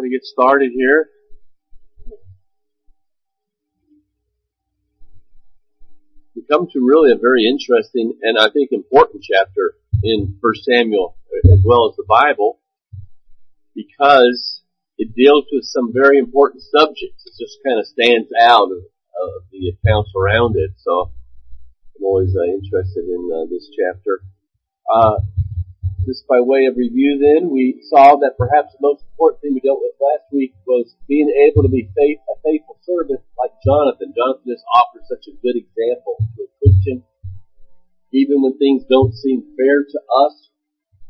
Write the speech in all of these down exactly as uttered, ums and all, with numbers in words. try to get started here. We come to really a very interesting and I think important chapter in First Samuel as well as the Bible, because it deals with some very important subjects. It just kind of stands out of, of the accounts around it. So I'm always uh, interested in uh, this chapter. Uh, Just by way of review then, we saw that perhaps the most important thing we dealt with last week was being able to be faith, a faithful servant like Jonathan. Jonathan just offers such a good example to a Christian. Even when things don't seem fair to us,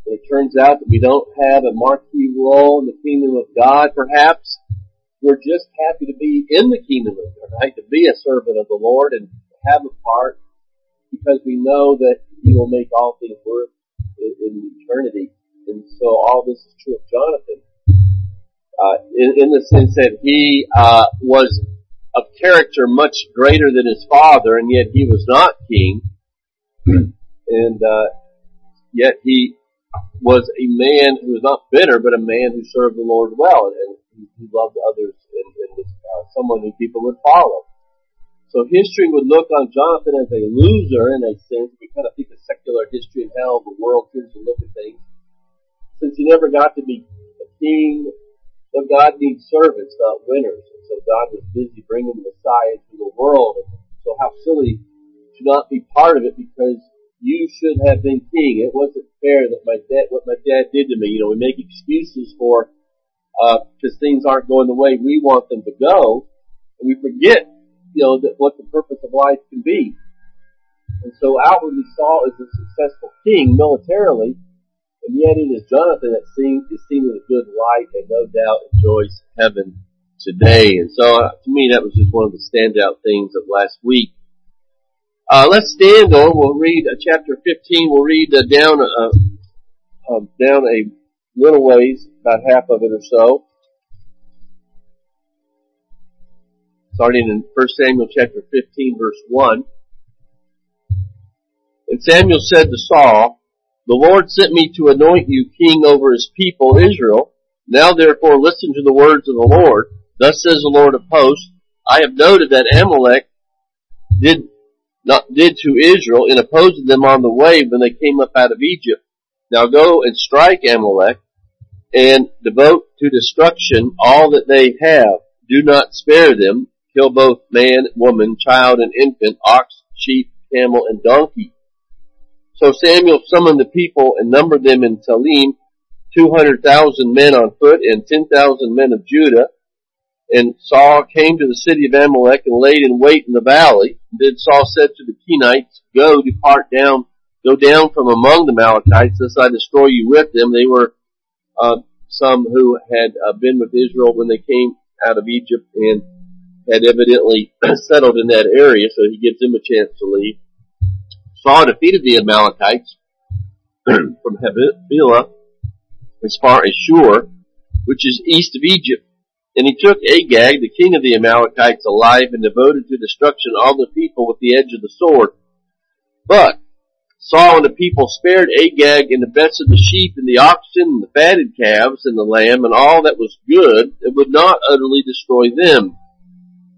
when it turns out that we don't have a marquee role in the kingdom of God, perhaps we're just happy to be in the kingdom of God, right? To be a servant of the Lord and have a part, because we know that He will make all things worth in eternity. And so all this is true of Jonathan, uh, in, in the sense that he uh, was of character much greater than his father, and yet he was not king, and uh, yet he was a man who was not bitter, but a man who served the Lord well, and, and he loved others, and, and was uh, someone who people would follow. So history would look on Jonathan as a loser in a sense. We kind of think of secular history and how the world tends to look at things. Since he never got to be a king, but God needs servants, not winners. And so God was busy bringing the Messiah to the world. And so how silly to not be part of it, because you should have been king. It wasn't fair that my dad, what my dad did to me. You know, we make excuses for, uh, because things aren't going the way we want them to go. And we forget, you know, that what the purpose of life can be. And so outwardly Saul is a successful king militarily, and yet it is Jonathan that seen, is seen in a good light and no doubt enjoys heaven today. And so uh, to me that was just one of the standout things of last week. Uh, let's stand on, we'll read uh, chapter fifteen, we'll read uh, down, uh, uh, down a little ways, about half of it or so. Starting in First Samuel chapter fifteen, verse one. And Samuel said to Saul, "The Lord sent me to anoint you king over His people Israel. Now therefore listen to the words of the Lord. Thus says the Lord of hosts, I have noted that Amalek did not did to Israel in opposing them on the way when they came up out of Egypt. Now go and strike Amalek and devote to destruction all that they have. Do not spare them. Kill both man, woman, child, and infant, ox, sheep, camel, and donkey." So Samuel summoned the people and numbered them in Telaim, two hundred thousand men on foot and ten thousand men of Judah. And Saul came to the city of Amalek and laid in wait in the valley. Then Saul said to the Kenites, "Go, depart down, go down from among the Amalekites, lest I destroy you with them." They were uh, some who had uh, been with Israel when they came out of Egypt and had evidently settled in that area, so he gives them a chance to leave. Saul defeated the Amalekites from Habilah as far as Shur, which is east of Egypt. And he took Agag, the king of the Amalekites, alive and devoted to destruction all the people with the edge of the sword. But Saul and the people spared Agag and the best of the sheep and the oxen and the fatted calves and the lamb and all that was good, and would not utterly destroy them.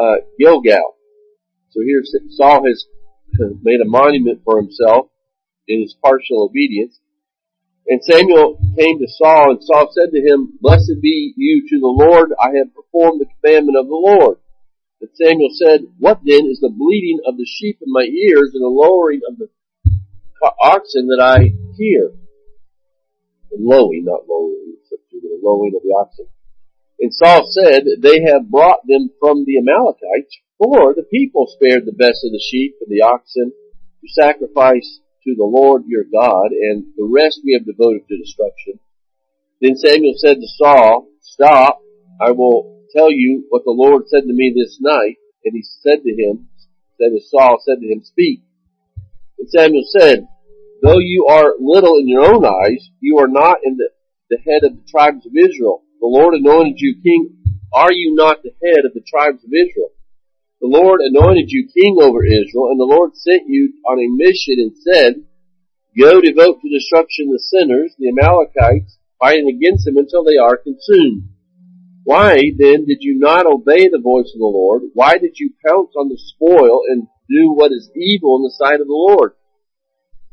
uh, Gilgal. So here Saul has made a monument for himself in his partial obedience. And Samuel came to Saul, and Saul said to him, "Blessed be you to the Lord, I have performed the commandment of the Lord." But Samuel said, "What then is the bleating of the sheep in my ears and the lowering of the oxen that I hear?" The lowing, not lowering, the lowing of the oxen. And Saul said, "They have brought them from the Amalekites, for the people spared the best of the sheep and the oxen to sacrifice to the Lord your God, and the rest we have devoted to destruction." Then Samuel said to Saul, "Stop, I will tell you what the Lord said to me this night. And he said to him, that is, Saul said to him, speak. And Samuel said, though you are little in your own eyes, you are not in the, the head of the tribes of Israel. The Lord anointed you king. Are you not the head of the tribes of Israel? The Lord anointed you king over Israel, and the Lord sent you on a mission and said, go devote to destruction the sinners, the Amalekites, fighting against them until they are consumed. Why, then, did you not obey the voice of the Lord? Why did you pounce on the spoil and do what is evil in the sight of the Lord?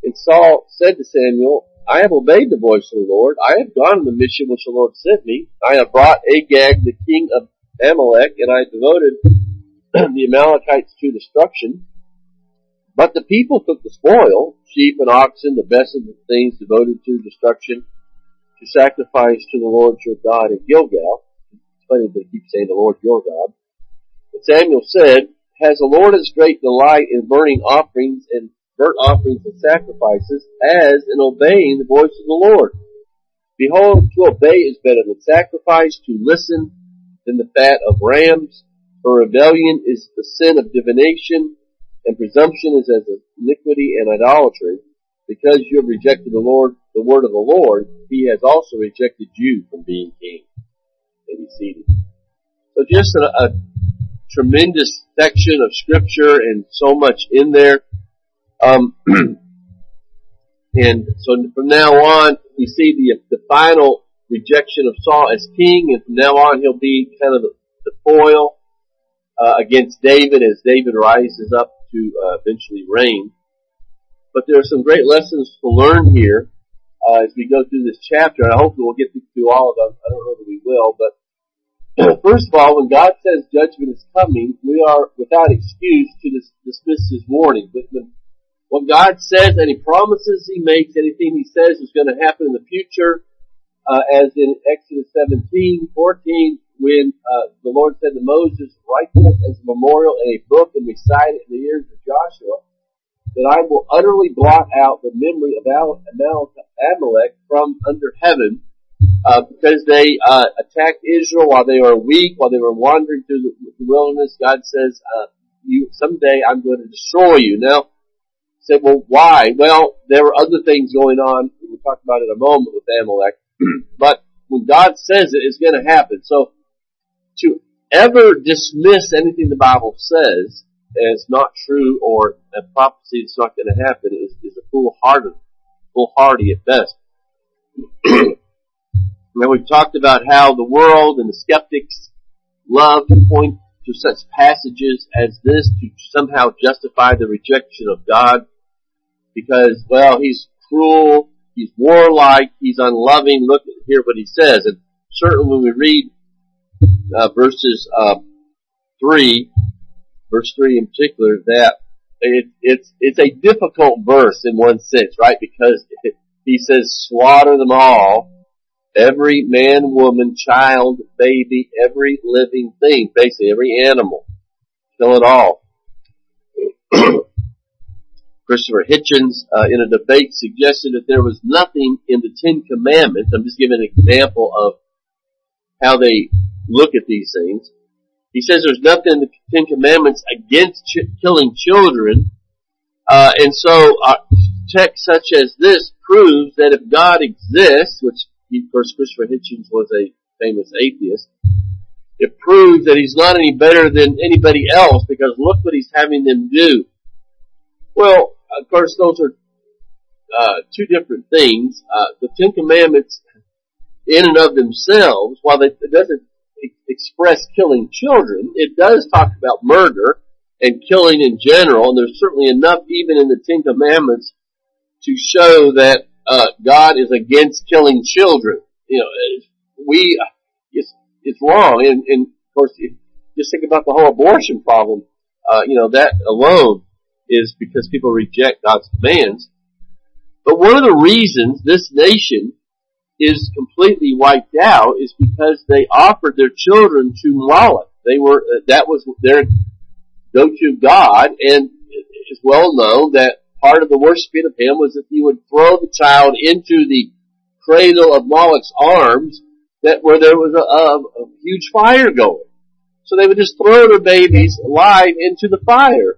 And Saul said to Samuel, I have obeyed the voice of the Lord. I have gone on the mission which the Lord sent me. I have brought Agag, the king of Amalek, and I devoted the Amalekites to destruction. But the people took the spoil, sheep and oxen, the best of the things devoted to destruction, to sacrifice to the Lord your God at Gilgal. Funny they keep saying the Lord your God. But Samuel said, has the Lord as great delight in burning offerings and burnt offerings and sacrifices as in obeying the voice of the Lord? Behold, to obey is better than sacrifice, to listen than the fat of rams. For rebellion is the sin of divination, and presumption is as iniquity and idolatry. Because you have rejected the Lord, the word of the Lord, he has also rejected you from being king. So just a, a tremendous section of scripture and so much in there. Um, and so from now on, we see the, the final rejection of Saul as king, and from now on he'll be kind of the, the foil uh, against David as David rises up to uh, eventually reign. But there are some great lessons to learn here uh, as we go through this chapter, and I hope we'll get through all of them. I don't know that we will, but first of all, when God says judgment is coming, we are without excuse to dis- dismiss his warning. But when, when God says any promises he makes, anything he says is going to happen in the future, uh, as in Exodus seventeen fourteen, when uh, the Lord said to Moses, write this as a memorial in a book and recite it in the ears of Joshua, that I will utterly blot out the memory of Amal- Amal- Amalek from under heaven, Uh, because they uh, attacked Israel while they were weak, while they were wandering through the, the wilderness. God says, uh, "You someday I'm going to destroy you." Now, I said, "Well, why?" Well, there were other things going on. We'll talk about it in a moment with Amalek. But when God says it, it's going to happen. So, to ever dismiss anything the Bible says as not true or a prophecy it's not going to happen is, is a foolhardy, foolhardy at best. Now, we've talked about how the world and the skeptics love to point to such passages as this to somehow justify the rejection of God because, well, he's cruel, he's warlike, he's unloving. Look at hear what he says. And certainly when we read uh, verses uh, three, verse three in particular, that it, it's it's a difficult verse in one sense, right? Because it, he says, slaughter them all. Every man, woman, child, baby, every living thing, basically every animal, kill it all. Christopher Hitchens, uh, in a debate, suggested that there was nothing in the Ten Commandments. I'm just giving an example of how they look at these things. He says there's nothing in the Ten Commandments against ch- killing children, uh, and so a text such as this proves that if God exists, which He, of course, Christopher Hitchens was a famous atheist. It proves that he's not any better than anybody else because look what he's having them do. Well, of course, those are uh, two different things. Uh, the Ten Commandments, in and of themselves, while it doesn't express killing children, it does talk about murder and killing in general. And there's certainly enough, even in the Ten Commandments, to show that Uh, God is against killing children. You know, we, it's, it's wrong. And, and of course, just think about the whole abortion problem. Uh, you know, that alone is because people reject God's commands. But one of the reasons this nation is completely wiped out is because they offered their children to Moloch. They were, uh, that was their go-to God, and it's well known that part of the worshiping of him was that he would throw the child into the cradle of Moloch's arms that where there was a, a, a huge fire going. So they would just throw their babies alive into the fire.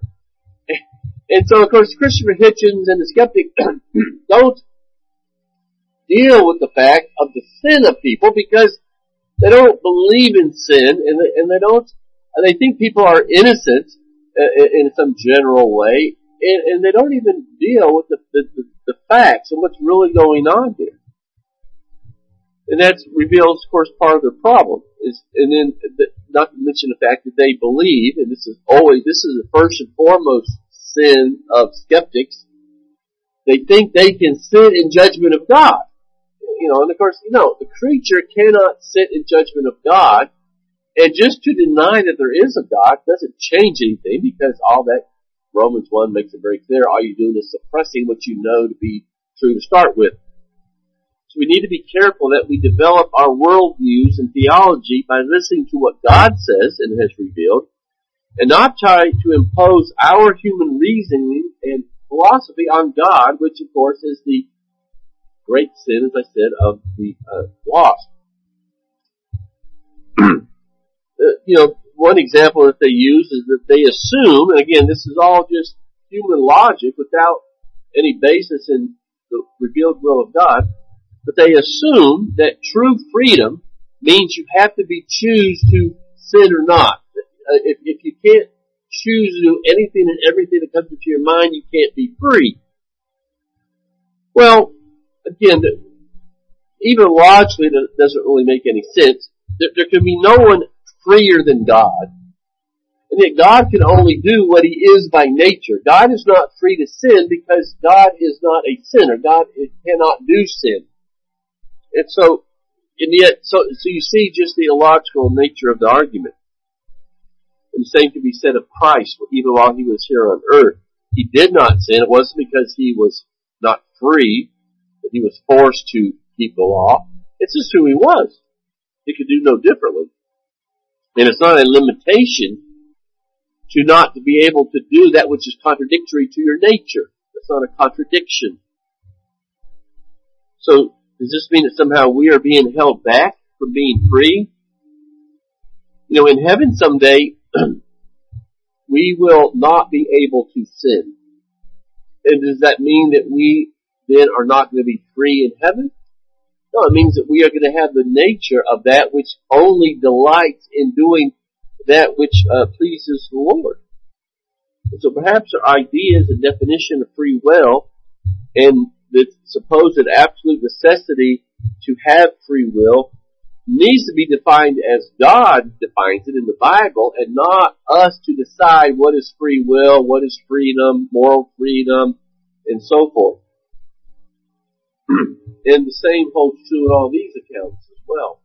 And so, of course, Christopher Hitchens and the skeptic don't deal with the fact of the sin of people because they don't believe in sin, and they, and they don't, and they think people are innocent uh, in some general way, and, and they don't even deal with the, the, the facts and what's really going on here. And that reveals, of course, part of their problem. Is, and then, the, not to mention the fact that they believe, and this is always, this is the first and foremost sin of skeptics, they think they can sit in judgment of God. You know, and of course, no, the creature cannot sit in judgment of God, and just to deny that there is a God doesn't change anything, because all that, Romans one makes it very clear, all you're doing is suppressing what you know to be true to start with. So we need to be careful that we develop our worldviews and theology by listening to what God says and has revealed, and not try to impose our human reasoning and philosophy on God, which of course is the great sin, as I said, of the uh, lost. uh, you know, one example that they use is that they assume, and again, this is all just human logic without any basis in the revealed will of God, but they assume that true freedom means you have to be choose to sin or not. Uh, if, if you can't choose to do anything and everything that comes into your mind, you can't be free. Well, again, even logically, that doesn't really make any sense. There, there can be no one freer than God. And yet God can only do what He is by nature. God is not free to sin because God is not a sinner. God cannot do sin. And so, and yet, so, so you see just the illogical nature of the argument. And the same can be said of Christ, even while He was here on earth. He did not sin. It wasn't because He was not free, that He was forced to keep the law. It's just who He was. He could do no differently. And it's not a limitation to not to be able to do that which is contradictory to your nature. That's not a contradiction. So, does this mean that somehow we are being held back from being free? You know, in heaven someday, we will not be able to sin. And does that mean that we then are not going to be free in heaven? No, it means that we are going to have the nature of that which only delights in doing that which uh, pleases the Lord. And so perhaps our ideas and definition of free will and the supposed absolute necessity to have free will needs to be defined as God defines it in the Bible, and not us to decide what is free will, what is freedom, moral freedom, and so forth. And the same holds true in all these accounts as well.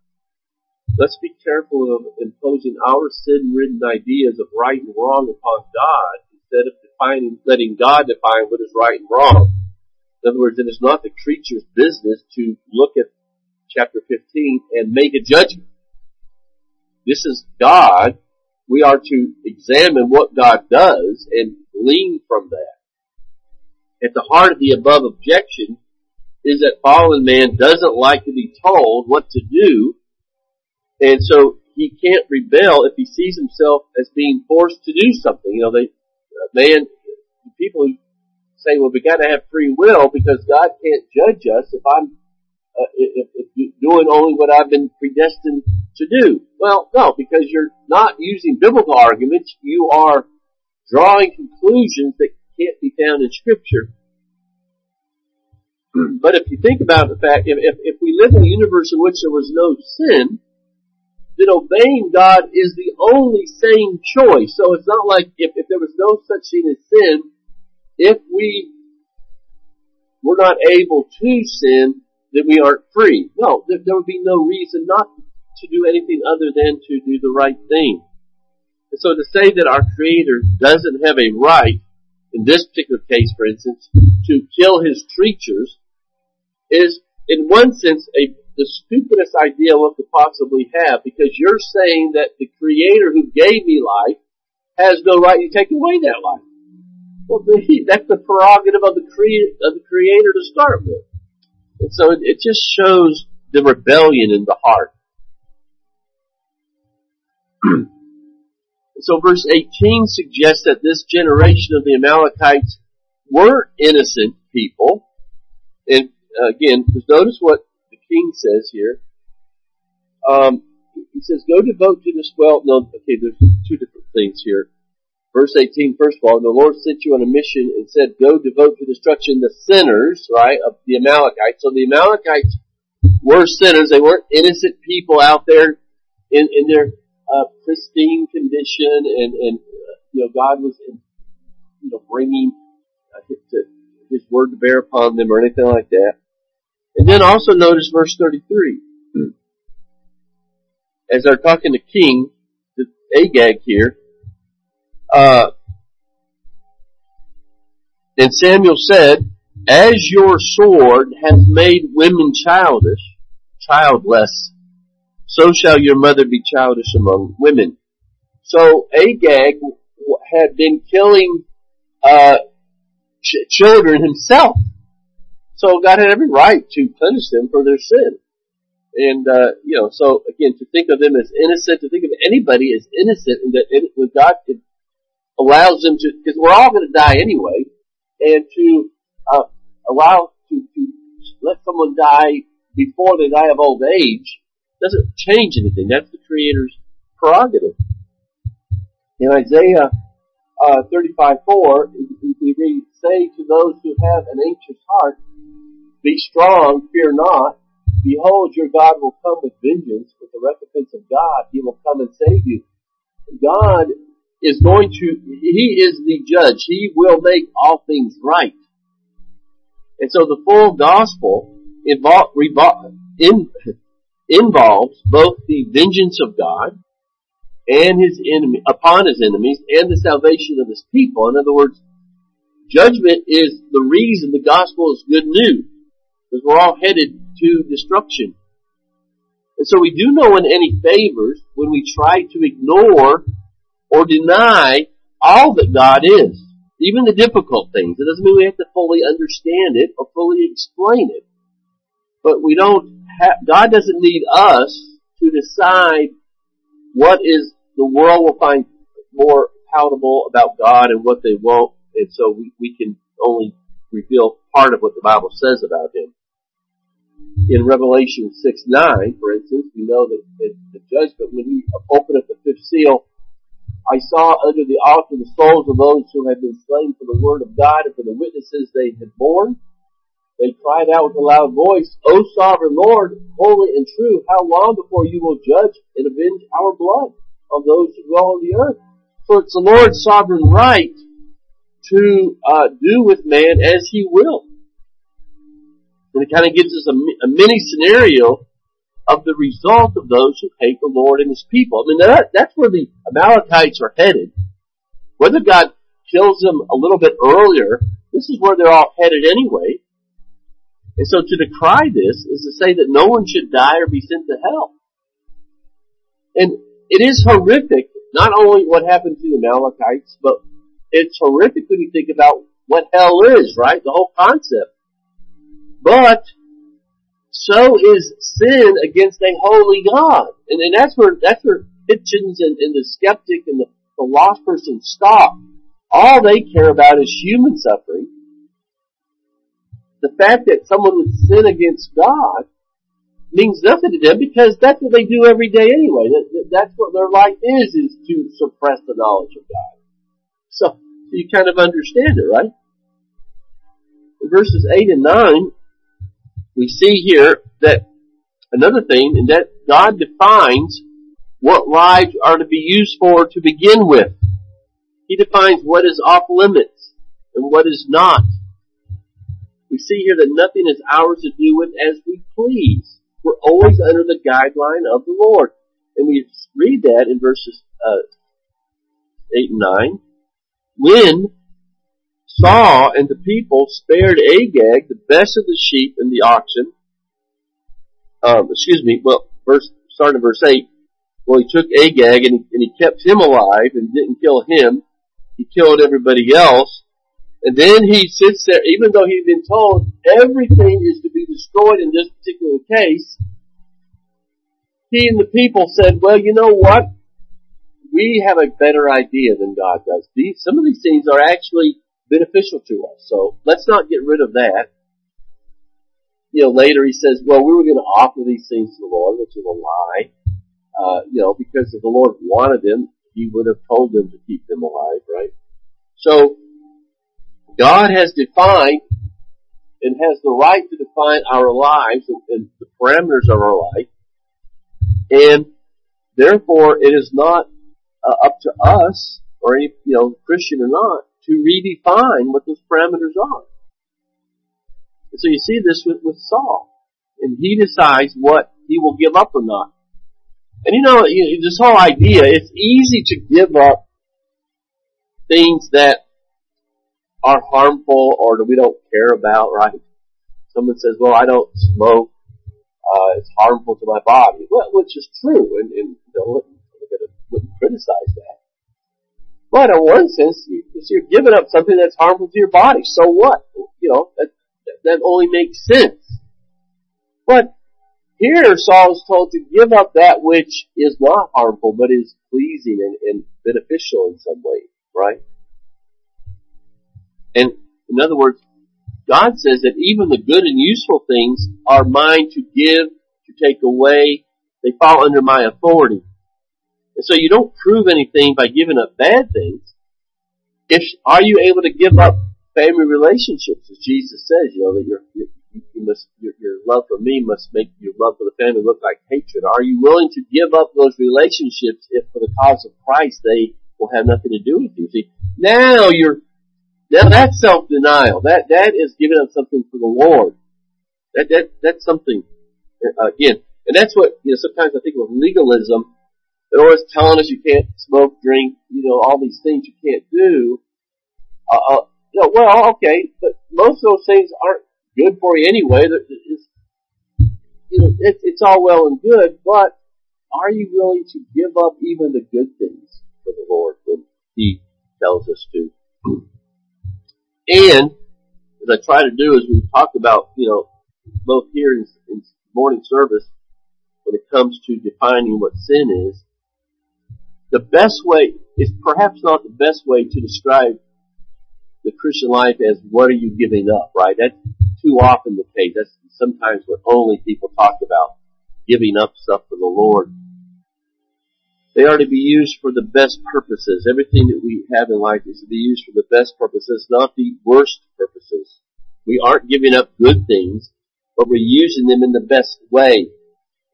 Let's be careful of imposing our sin-ridden ideas of right and wrong upon God instead of defining, letting God define what is right and wrong. In other words, it is not the creature's business to look at chapter fifteen, and make a judgment. This is God. We are to examine what God does and glean from that. At the heart of the above objection is that fallen man doesn't like to be told what to do, and so he can't rebel if he sees himself as being forced to do something. You know, they, man, people who say, well, we got to have free will because God can't judge us if I'm Uh, if, if you're doing only what I've been predestined to do. Well, no, because you're not using biblical arguments. You are drawing conclusions that can't be found in Scripture. But if you think about the fact, if, if, if we live in a universe in which there was no sin, then obeying God is the only sane choice. So it's not like if, if there was no such thing as sin, if we were not able to sin, that we aren't free. No, there, there would be no reason not to do anything other than to do the right thing. And so to say that our Creator doesn't have a right, in this particular case, for instance, to kill His creatures, is, in one sense, a, the stupidest idea one could possibly have, because you're saying that the Creator who gave me life has no right to take away that life. Well, that's the prerogative of the, crea- of the Creator to start with. And so it just shows the rebellion in the heart. And so verse eighteen suggests that this generation of the Amalekites were innocent people. And again, just notice what the king says here. Um, he says, go devote to this well. No, okay, there's two different things here. Verse eighteen, first of all, the Lord sent you on a mission and said, go devote to destruction the sinners, right, of the Amalekites. So the Amalekites were sinners. They weren't innocent people out there in, in their uh, pristine condition. And, and uh, you know, God was, in, you know, bringing uh, his, to, his word to bear upon them or anything like that. And then also notice verse thirty-three. As they're talking to King, to Agag here, uh, and Samuel said, as your sword hath made women childish, childless, so shall your mother be childish among women. So Agag had been killing uh, ch- children himself. So God had every right to punish them for their sin. And, uh, you know, so again, to think of them as innocent, to think of anybody as innocent, and that it, when God could, allows them to, because we're all going to die anyway, and to uh, allow, to, to let someone die before they die of old age doesn't change anything. That's the Creator's prerogative. In Isaiah uh, thirty-five four, we read, say to those who have an anxious heart, be strong, fear not. Behold, your God will come with vengeance, with the recompense of God. He will come and save you. God is going to, He is the judge. He will make all things right. And so the full gospel involve, revol, in, involves both the vengeance of God and His enemy upon His enemies and the salvation of His people. In other words, judgment is the reason the gospel is good news, because we're all headed to destruction. And so we do no one any favors when we try to ignore or deny all that God is, even the difficult things. It doesn't mean we have to fully understand it or fully explain it. But we don't have, God doesn't need us to decide what is the world will find more palatable about God and what they won't. And so we, we can only reveal part of what the Bible says about Him. In Revelation six nine, for instance, we know that the judgment, when He opened up the fifth seal, I saw under the altar the souls of those who had been slain for the word of God and for the witnesses they had borne. They cried out with a loud voice, O sovereign Lord, holy and true, how long before you will judge and avenge our blood on those who dwell on the earth? For it's the Lord's sovereign right to uh, do with man as He will. And it kind of gives us a, a mini scenario of the result of those who hate the Lord and His people. I mean, that, that's where the Amalekites are headed. Whether God kills them a little bit earlier, this is where they're all headed anyway. And so to decry this is to say that no one should die or be sent to hell. And it is horrific, not only what happened to the Amalekites, but it's horrific when you think about what hell is, right? The whole concept. But so is sin against a holy God. And, and that's where that's where Hitchens and, and the skeptic and the, the lost person stop. All they care about is human suffering. The fact that someone would sin against God means nothing to them, because that's what they do every day anyway. That, that, that's what their life is, is to suppress the knowledge of God. So you kind of understand it, right? In verses eight and nine... we see here that another thing, and that God defines what lives are to be used for to begin with. He defines what is off limits and what is not. We see here that nothing is ours to do with as we please. We're always under the guideline of the Lord. And we read that in verses uh, eight and nine. When Saul and the people spared Agag, the best of the sheep and the oxen. Um, excuse me, well, verse, starting in verse eight. Well, he took Agag and he, and he kept him alive and didn't kill him. He killed everybody else. And then he sits there, even though he'd been told everything is to be destroyed in this particular case. He and the people said, well, you know what? we have a better idea than God does. These, some of these things are actually beneficial to us. So let's not get rid of that. You know, later he says, well, we were going to offer these things to the Lord, which is a lie. Uh, you know, because if the Lord wanted them, he would have told them to keep them alive, right? So God has defined and has the right to define our lives and the parameters of our life. And therefore, it is not uh, up to us, or any, you know, Christian or not, to redefine what those parameters are. And so you see this with, with Saul. And he decides what he will give up or not. And you know, you, this whole idea, it's easy to give up things that are harmful or that we don't care about, right? Someone says, well, I don't smoke. Uh, it's harmful to my body. Well, which is true, and, and you know, we're gonna, wouldn't criticize that. But in one sense, you, you're giving up something that's harmful to your body. So what? You know, that, that only makes sense. But here Saul is told to give up that which is not harmful, but is pleasing and, and beneficial in some way, right? And in other words, God says that even the good and useful things are mine to give, to take away. They fall under my authority. And so you don't prove anything by giving up bad things. If, are you able to give up family relationships? As Jesus says, you know, that your, your, you must, your, your love for me must make your love for the family look like hatred. Are you willing to give up those relationships if for the cause of Christ they will have nothing to do with you? See, now you're Now that's self-denial. That that is giving up something for the Lord. That that that's something uh, again, and that's what you know. Sometimes I think with legalism, they're always telling us you can't smoke, drink, you know, all these things you can't do. Uh, uh, you know, well, okay, but most of those things aren't good for you anyway. It's, you know, it's, it's all well and good, but are you willing to give up even the good things for the Lord when He tells us to? And, as I try to do, as we talked about, you know, both here in, in morning service, when it comes to defining what sin is, the best way is perhaps not the best way to describe the Christian life as what are you giving up, right? That's too often the case. That's sometimes what only people talk about, giving up stuff for the Lord. They are to be used for the best purposes. Everything that we have in life is to be used for the best purposes, not the worst purposes. We aren't giving up good things, but we're using them in the best way.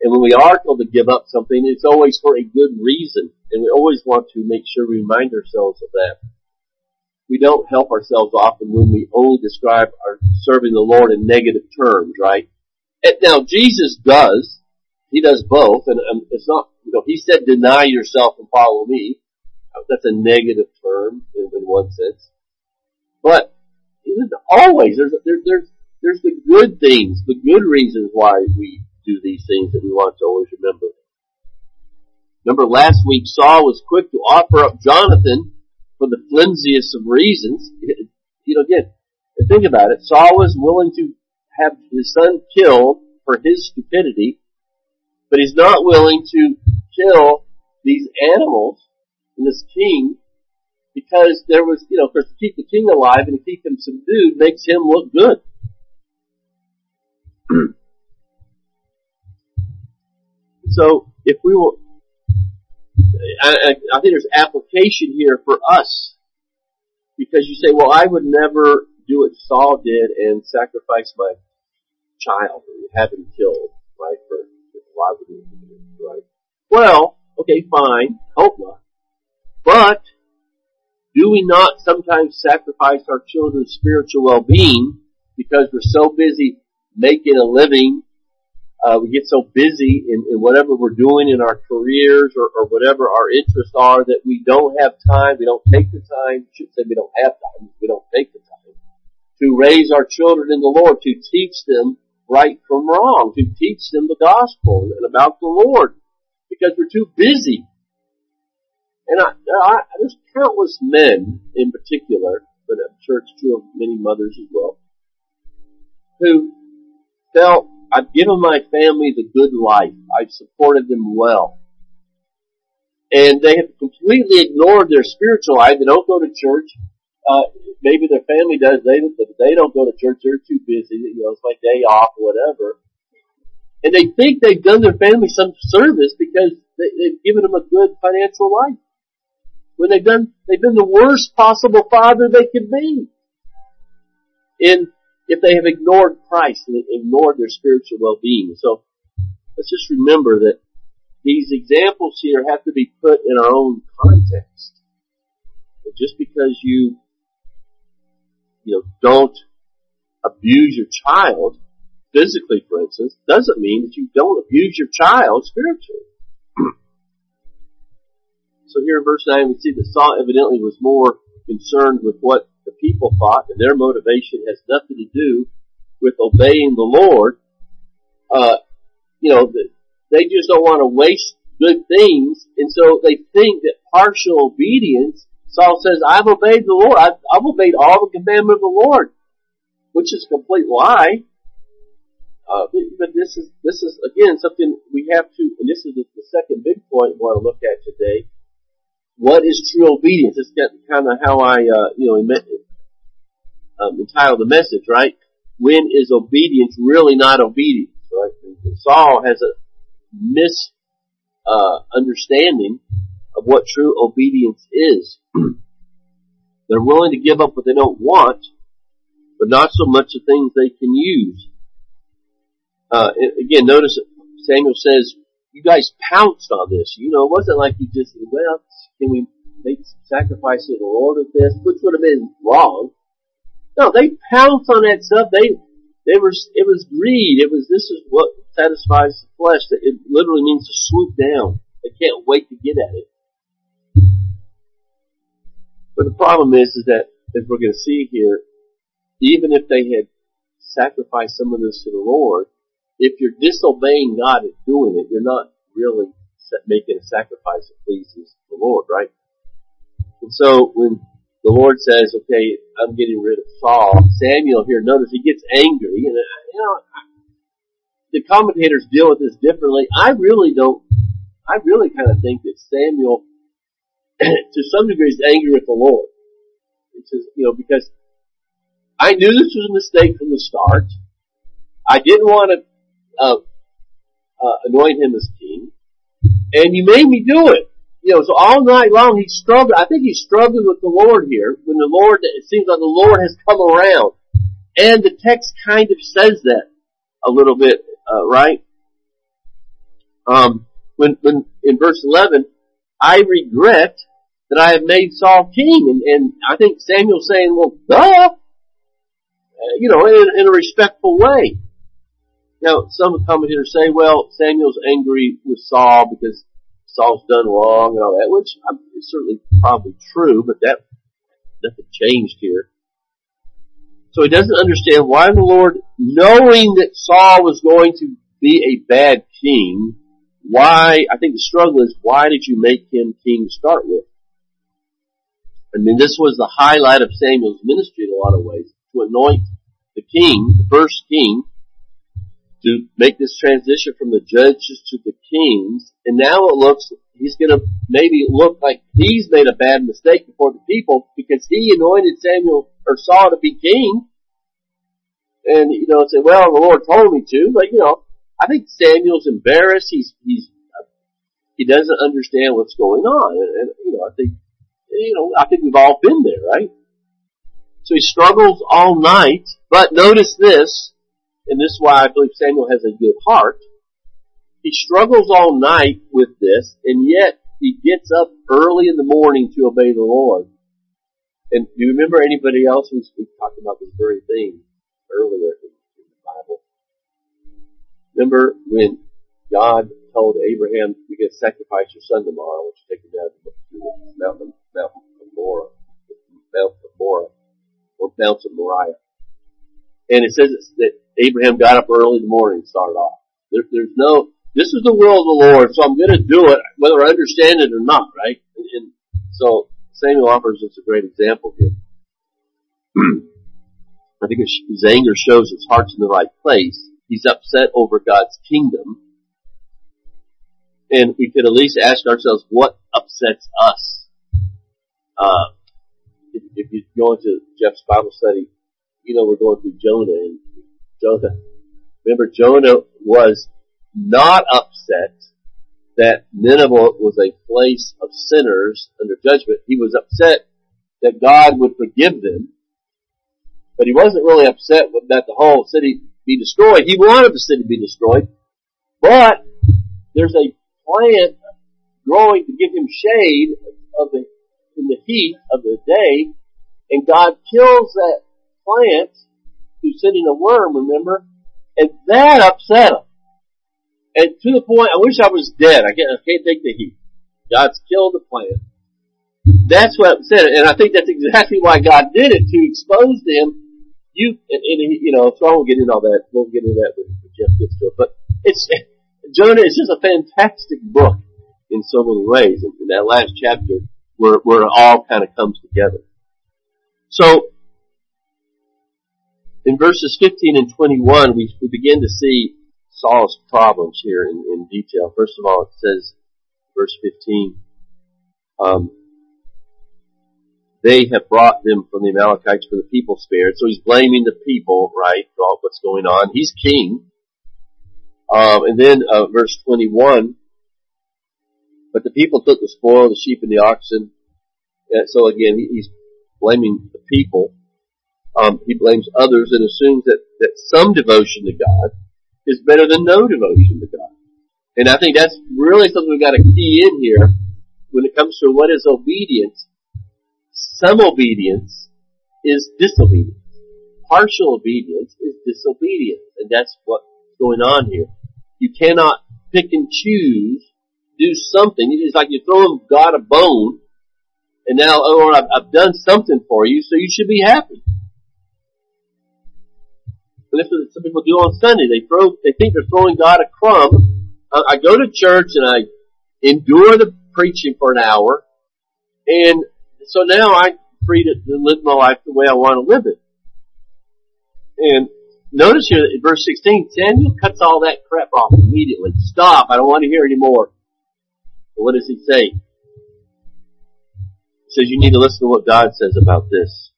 And when we are told to give up something, it's always for a good reason. And we always want to make sure we remind ourselves of that. We don't help ourselves often when we only describe our serving the Lord in negative terms, right? And now, Jesus does. He does both, and um, it's not, you know, he said, deny yourself and follow me. That's a negative term in, in one sense. But always, there's, there, there's, there's the good things, the good reasons why we do these things that we want to always remember. Remember last week, Saul was quick to offer up Jonathan for the flimsiest of reasons. You know, again, think about it. Saul was willing to have his son killed for his stupidity. But he's not willing to kill these animals and this king because there was, you know, of course, to keep the king alive and to keep him subdued makes him look good. So if we will, I, I think there's application here for us because you say, well, I would never do what Saul did and sacrifice my child and have him killed, right, for why would we do this, right? Well, okay, fine. Hope not. But do we not sometimes sacrifice our children's spiritual well-being because we're so busy making a living? Uh, we get so busy in, in whatever we're doing in our careers or, or whatever our interests are that we don't have time. We don't take the time. I should say we don't have time. We don't take the time to raise our children in the Lord, to teach them right from wrong, to teach them the gospel and about the Lord, because we're too busy. And I, I, there's countless men in particular, but I'm sure it's true of many mothers as well, who felt, I've given my family the good life, I've supported them well, and they have completely ignored their spiritual life. They don't go to church. Uh, maybe their family does, they, but they don't go to church. They're too busy. You know, it's my day off, whatever. And they think they've done their family some service because they, they've given them a good financial life. When they've done, they've been the worst possible father they could be. And if they have ignored Christ and ignored their spiritual well-being. So let's just remember that these examples here have to be put in our own context. But just because you, you know, don't abuse your child physically, for instance, doesn't mean that you don't abuse your child spiritually. So here in verse nine, we see that Saul evidently was more concerned with what the people thought, and their motivation has nothing to do with obeying the Lord. Uh, you know, they just don't want to waste good things, and so they think that partial obedience, Saul says, I've obeyed the Lord, I've, I've obeyed all the commandment of the Lord, which is a complete lie. Uh, but this is, this is, again, something we have to, and this is the second big point we want to look at today. What is true obedience? That's kind of how I, uh, you know, um, entitled the message, right? When is obedience really not obedience, right? And Saul has a misunderstanding uh, of what true obedience is. They're willing to give up what they don't want, but not so much the things they can use. Uh, again, notice Samuel says, you guys pounced on this. You know, it wasn't like you just, well, can we make sacrifice to the Lord of this? Which would have been wrong. No, they pounced on that stuff. They, they were, it was greed. It was, this is what satisfies the flesh. It literally means to swoop down. They can't wait to get at it. But the problem is, is that, as we're going to see here, even if they had sacrificed some of this to the Lord, if you're disobeying God and doing it, you're not really making a sacrifice that pleases the Lord, right? And so when the Lord says, okay, I'm getting rid of Saul, Samuel here, notice he gets angry. And you know, the commentators deal with this differently. I really don't, I really kind of think that Samuel, to some degree, is angry with the Lord. It's just, you know, because I knew this was a mistake from the start. I didn't want to Uh, uh, anoint him as king, and you made me do it. You know, so all night long he struggled. I think he's struggling with the Lord here. When the Lord, it seems like the Lord has come around, and the text kind of says that a little bit, uh, right? Um, when, when in verse eleven, I regret that I have made Saul king, and, and I think Samuel's saying, "Well, duh," uh, you know, in, in a respectful way. Now, some commentators say, well, Samuel's angry with Saul because Saul's done wrong and all that, which is certainly probably true, but that nothing changed here. So he doesn't understand why the Lord, knowing that Saul was going to be a bad king, why, I think the struggle is, why did you make him king to start with? I mean, this was the highlight of Samuel's ministry in a lot of ways, to anoint the king, the first king, to make this transition from the judges to the kings, and now it looks, he's going to maybe look like he's made a bad mistake before the people because he anointed Samuel or Saul to be king, and you know, say, well, the Lord told me to, but you know, I think Samuel's embarrassed. He's he's he doesn't understand what's going on, and, and you know, I think you know, I think we've all been there, right? So he struggles all night, but notice this. And this is why I believe Samuel has a good heart. He struggles all night with this, and yet he gets up early in the morning to obey the Lord. And do you remember anybody else who's talked about this very thing earlier in the Bible? Remember when God told Abraham, you're going to sacrifice your son tomorrow, which you take him down to the Mount of, Mount of Moriah, Mount of Moriah, or Mount Moriah. And it says that Abraham got up early in the morning and started off. There, there's no, this is the will of the Lord, so I'm going to do it, whether I understand it or not, right? And, and so Samuel offers us a great example here. I think his anger shows his heart's in the right place. He's upset over God's kingdom. And we could at least ask ourselves, what upsets us. Uh, if, if you go into Jeff's Bible study, you know we're going through Jonah, and Jonah, remember Jonah was not upset that Nineveh was a place of sinners under judgment. He was upset that God would forgive them, but he wasn't really upset that the whole city be destroyed. He wanted the city to be destroyed, but there's a plant growing to give him shade of the, in the heat of the day, and God kills that plant through sending a worm, remember? And that upset him. And to the point, I wish I was dead. I can't, I can't take the heat. God's killed the plant. That's what upset him. And I think that's exactly why God did it, to expose them. You, and, and you know, so I won't get into all that. We'll get into that when Jeff gets to it. But it's, Jonah is just a fantastic book in so many ways. And in that last chapter, where, where it all kind of comes together. So, in verses fifteen and twenty-one, we, we begin to see Saul's problems here in, in detail. First of all, it says, verse fifteen, um, they have brought them from the Amalekites, for the people spared. So he's blaming the people, right, for all what's going on. He's king. Um, and then uh, verse twenty-one, but the people took the spoil, the sheep and the oxen. And so again, he's blaming the people. Um, he blames others and assumes that, that some devotion to God is better than no devotion to God. And I think that's really something we've got to key in here when it comes to what is obedience. Some obedience is disobedience. Partial obedience is disobedience. And that's what's going on here. You cannot pick and choose, do something. It's like you're throwing God a bone, and now, oh, I've, I've done something for you, so you should be happy. And that's what some people do on Sunday. They throw, they think they're throwing God a crumb. I, I go to church and I endure the preaching for an hour, and so now I'm free to live my life the way I want to live it. And notice here in verse sixteen, Samuel cuts all that crap off immediately. Stop, I don't want to hear anymore. But what does he say? He says you need to listen to what God says about this.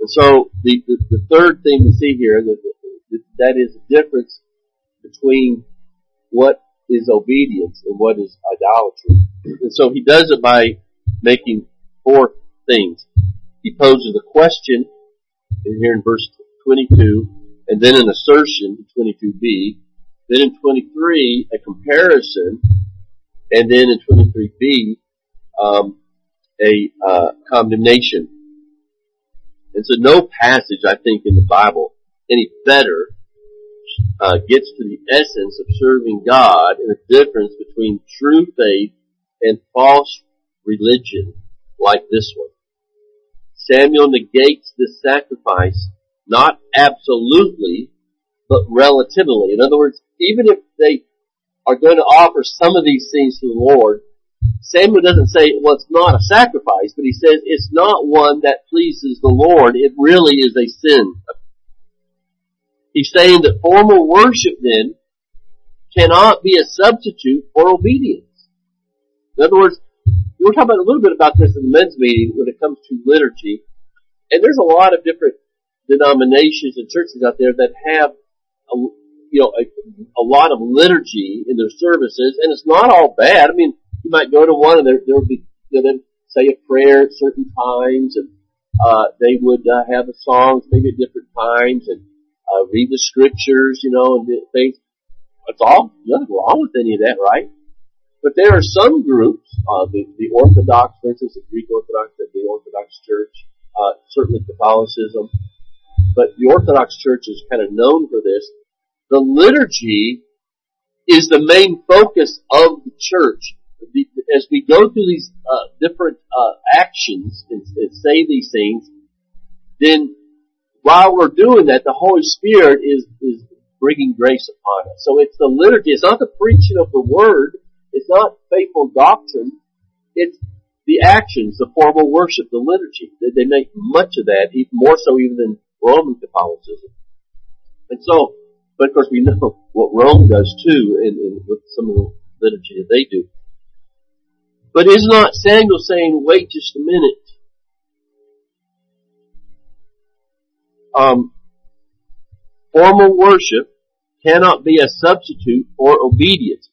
And so the, the, the third thing we see here, that, that is the difference between what is obedience and what is idolatry. And so he does it by making four things. He poses a question in here in verse twenty-two, and then an assertion in twenty-two b, then in twenty-three a comparison, and then in twenty-three b um, a uh, condemnation. And so no passage, I think, in the Bible any better uh, gets to the essence of serving God and the difference between true faith and false religion like this one. Samuel negates this sacrifice not absolutely, but relatively. In other words, even if they are going to offer some of these things to the Lord, Samuel doesn't say, well, it's not a sacrifice, but he says it's not one that pleases the Lord. It really is a sin. He's saying that formal worship, then, cannot be a substitute for obedience. In other words, we were talking about a little bit about this in the men's meeting when it comes to liturgy, and there's a lot of different denominations and churches out there that have a, you know, a, a lot of liturgy in their services, and it's not all bad. I mean, you might go to one, and there, there would be, you know, they'd say a prayer at certain times, and uh, they would uh, have the songs maybe at different times, and uh, read the scriptures, you know, and things. It's all, nothing wrong with any of that, right? But there are some groups, uh, the, the Orthodox, for instance, the Greek Orthodox, the Orthodox Church, uh, certainly Catholicism, but the Orthodox Church is kind of known for this. The liturgy is the main focus of the church. The, as we go through these uh, different uh, actions and, and say these things, then while we're doing that, the Holy Spirit is, is bringing grace upon us. So it's the liturgy. It's not the preaching of the Word. It's not faithful doctrine. It's the actions, the formal worship, the liturgy. They make much of that, even more so even than Roman Catholicism. And so, but of course we know what Rome does too, and, and with some of the liturgy that they do. But is not Samuel saying, wait just a minute? Um, formal worship cannot be a substitute for obedience.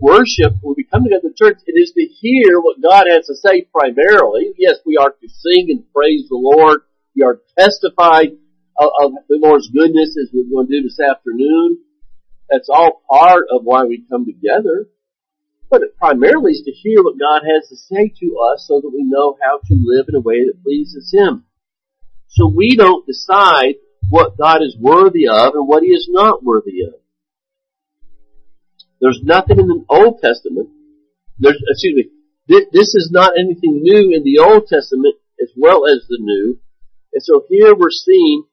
Worship, when we come together in church, it is to hear what God has to say primarily. Yes, we are to sing and praise the Lord. We are testified of, of the Lord's goodness, as we're going to do this afternoon. That's all part of why we come together. But it primarily is to hear what God has to say to us so that we know how to live in a way that pleases Him. So we don't decide what God is worthy of and what He is not worthy of. There's nothing in the Old Testament. There's, excuse me. This, this is not anything new in the Old Testament as well as the New. And so here we're seeing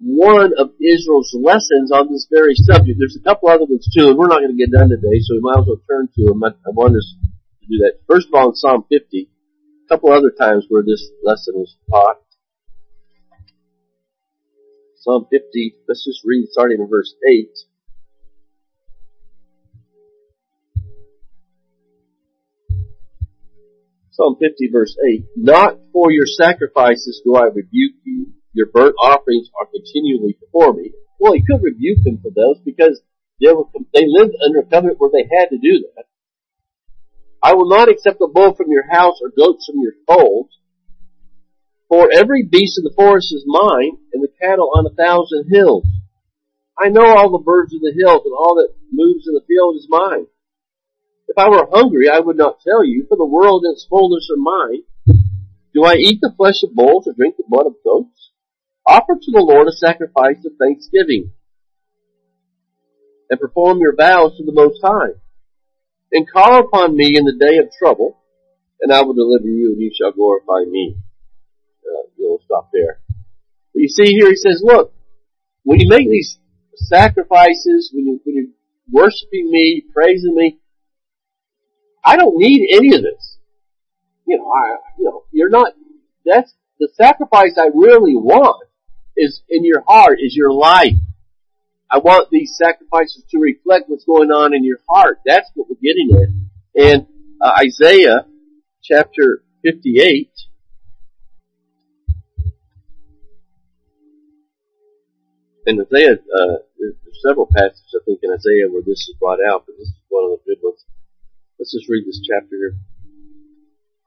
one of Israel's lessons on this very subject. There's a couple other ones too, and we're not going to get done today, so we might as well turn to them. I, I want us to do that. First of all, in Psalm fifty, a couple other times where this lesson is taught. Psalm fifty, let's just read starting in verse eight. Psalm fifty, verse eight. Not for your sacrifices do I rebuke you. Your burnt offerings are continually before me. Well, he could rebuke them for those because they were, they lived under a covenant where they had to do that. I will not accept a bull from your house or goats from your folds. For every beast in the forest is mine, and the cattle on a thousand hills. I know all the birds of the hills, and all that moves in the field is mine. If I were hungry, I would not tell you, for the world and its fullness are mine. Do I eat the flesh of bulls or drink the blood of goats? Offer to the Lord a sacrifice of thanksgiving, and perform your vows to the Most High. And call upon me in the day of trouble, and I will deliver you, and you shall glorify me. Uh, you'll stop there. But you see here, he says, look, when you make these sacrifices, when, you, when you're worshiping me, praising me, I don't need any of this. You know, I, you know, you're not, that's, the sacrifice I really want is in your heart, is your life. I want these sacrifices to reflect what's going on in your heart. That's what we're getting at. And uh, Isaiah chapter fifty-eight, and Isaiah, uh, there's several passages, I think, in Isaiah where this is brought out, but this is one of the good ones. Let's just read this chapter here.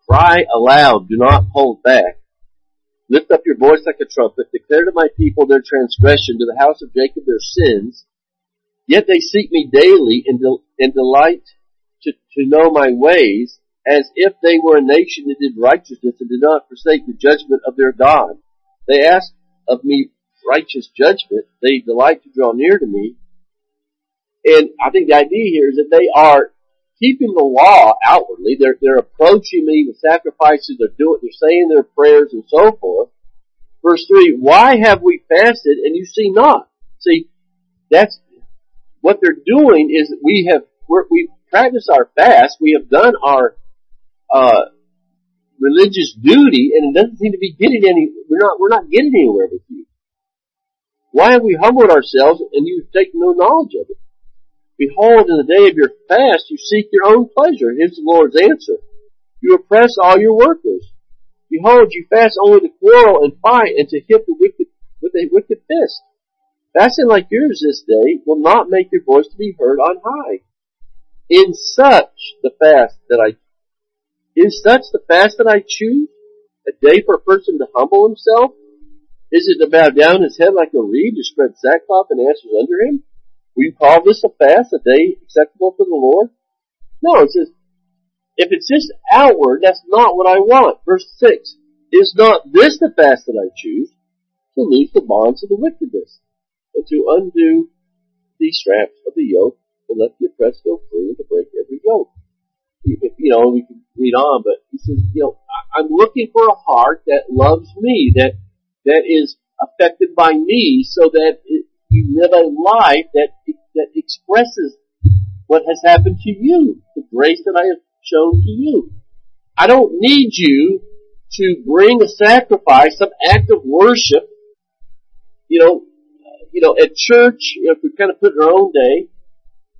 Cry aloud, do not hold back. Lift up your voice like a trumpet. Declare to my people their transgression, to the house of Jacob their sins. Yet they seek me daily and, del- and delight to, to know my ways, as if they were a nation that did righteousness and did not forsake the judgment of their God. They ask of me righteous judgment, they delight to draw near to me. And I think the idea here is that they are keeping the law outwardly. They're, they're approaching me with sacrifices. They're doing, they're saying their prayers and so forth. Verse three, why have we fasted and you see not? See, that's what they're doing is we have, we're, we've practiced our fast. We have done our, uh, religious duty, and it doesn't seem to be getting any, we're not, we're not getting anywhere with you. Why have we humbled ourselves and you take no knowledge of it? Behold, in the day of your fast, you seek your own pleasure. Here's the Lord's answer. You oppress all your workers. Behold, you fast only to quarrel and fight and to hit the wicked with a wicked fist. Fasting like yours this day will not make your voice to be heard on high. In such the fast that I, in such the fast that I choose, a day for a person to humble himself, is it to bow down his head like a reed, to spread sackcloth and ashes under him? Will you call this a fast, a day acceptable for the Lord? No, it says, if it's just outward, that's not what I want. Verse six, is not this the fast that I choose, to loose the bonds of the wickedness, and to undo the straps of the yoke, and let the oppressed go free, and to break every yoke? You know, we can read on, but he says, you know, I'm looking for a heart that loves me, that that is affected by me, so that it, you live a life that that expresses what has happened to you, the grace that I have shown to you. I don't need you to bring a sacrifice, some act of worship. You know, you know, at church, you know, if we kind of put in our own day,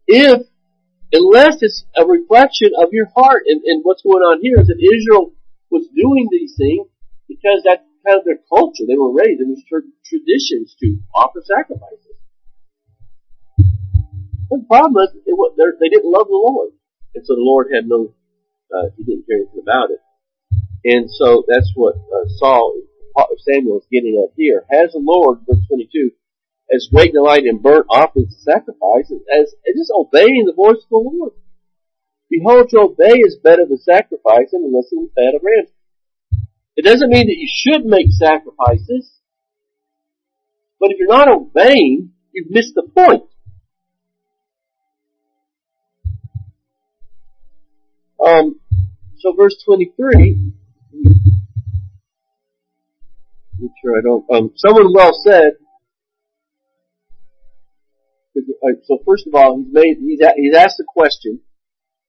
if unless it's a reflection of your heart. And, and what's going on here is that Israel was doing these things because that's kind of their culture. They were raised in these tra- traditions to offer sacrifices. The problem is it was, they didn't love the Lord. And so the Lord had no, uh, he didn't care anything about it. And so that's what uh, Saul, Samuel is getting at here. Has the Lord, verse twenty-two, as great delight in burnt offerings and sacrifices, as, as just obeying the voice of the Lord. Behold, to obey is better than sacrifice, and to listen to the fat of rams. It doesn't mean that you should make sacrifices, but if you're not obeying, you've missed the point. Um, so verse twenty-three, I'm sure I don't, um, someone well said, so first of all, he's made, he's, a, he's asked a question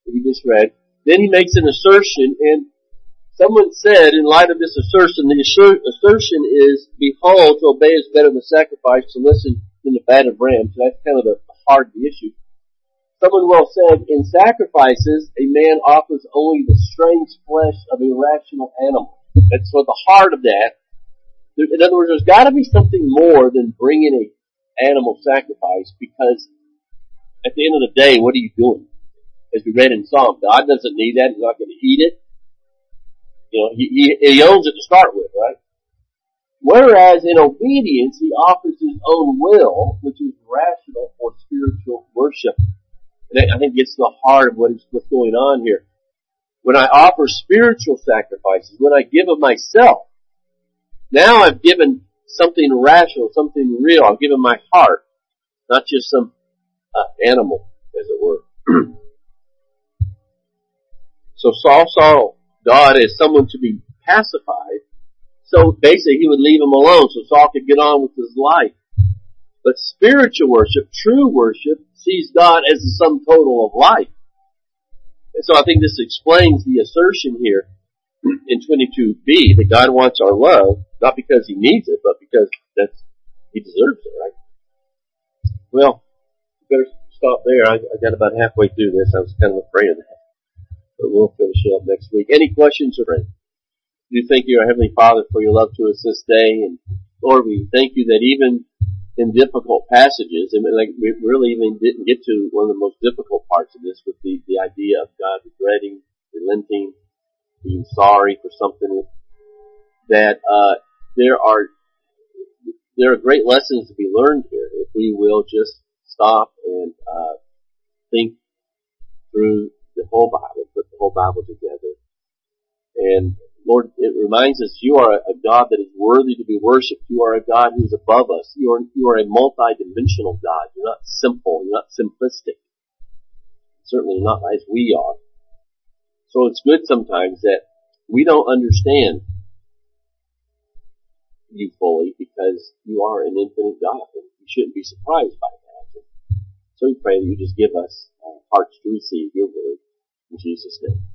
that he just read. Then he makes an assertion, and someone said, in light of this assertion, the assur- assertion is, behold, to obey is better than sacrifice, to listen than the fat of rams. So that's kind of the heart of the issue. Someone well said, in sacrifices, a man offers only the strange flesh of irrational animals. That's sort of the heart of that. In other words, there's got to be something more than bringing a animal sacrifice, because at the end of the day, what are you doing? As we read in Psalm, God doesn't need that. He's not going to eat it. You know, he, he, he owns it to start with, right? Whereas in obedience, he offers his own will, which is rational or spiritual worship. And that, I think, gets to the heart of what is, what's going on here. When I offer spiritual sacrifices, when I give of myself, now I've given something rational, something real. I've given my heart, not just some uh, animal, as it were. So Saul saw God as someone to be pacified, so basically he would leave him alone so Saul could get on with his life. But spiritual worship, true worship, sees God as the sum total of life. And so I think this explains the assertion here in twenty-two b, that God wants our love, not because he needs it, but because that's he deserves it, right? Well, you better stop there. I, I got about halfway through this. I was kind of afraid of that. But we'll finish it up next week. Any questions or anything? We thank you, our Heavenly Father, for your love to us this day. And Lord, we thank you that even in difficult passages, and like we really even didn't get to one of the most difficult parts of this, with the, the idea of God regretting, relenting, being sorry for something, that uh there are there are great lessons to be learned here if we will just stop and uh think through the whole Bible, put the whole Bible together. And Lord, it reminds us you are a God that is worthy to be worshipped. You are a God who is above us. You are you are a multi-dimensional God. You're not simple. You're not simplistic. Certainly not as we are. So it's good sometimes that we don't understand you fully, because you are an infinite God, and we shouldn't be surprised by that. So we pray that you just give us uh, hearts to receive your word. In Jesus' name.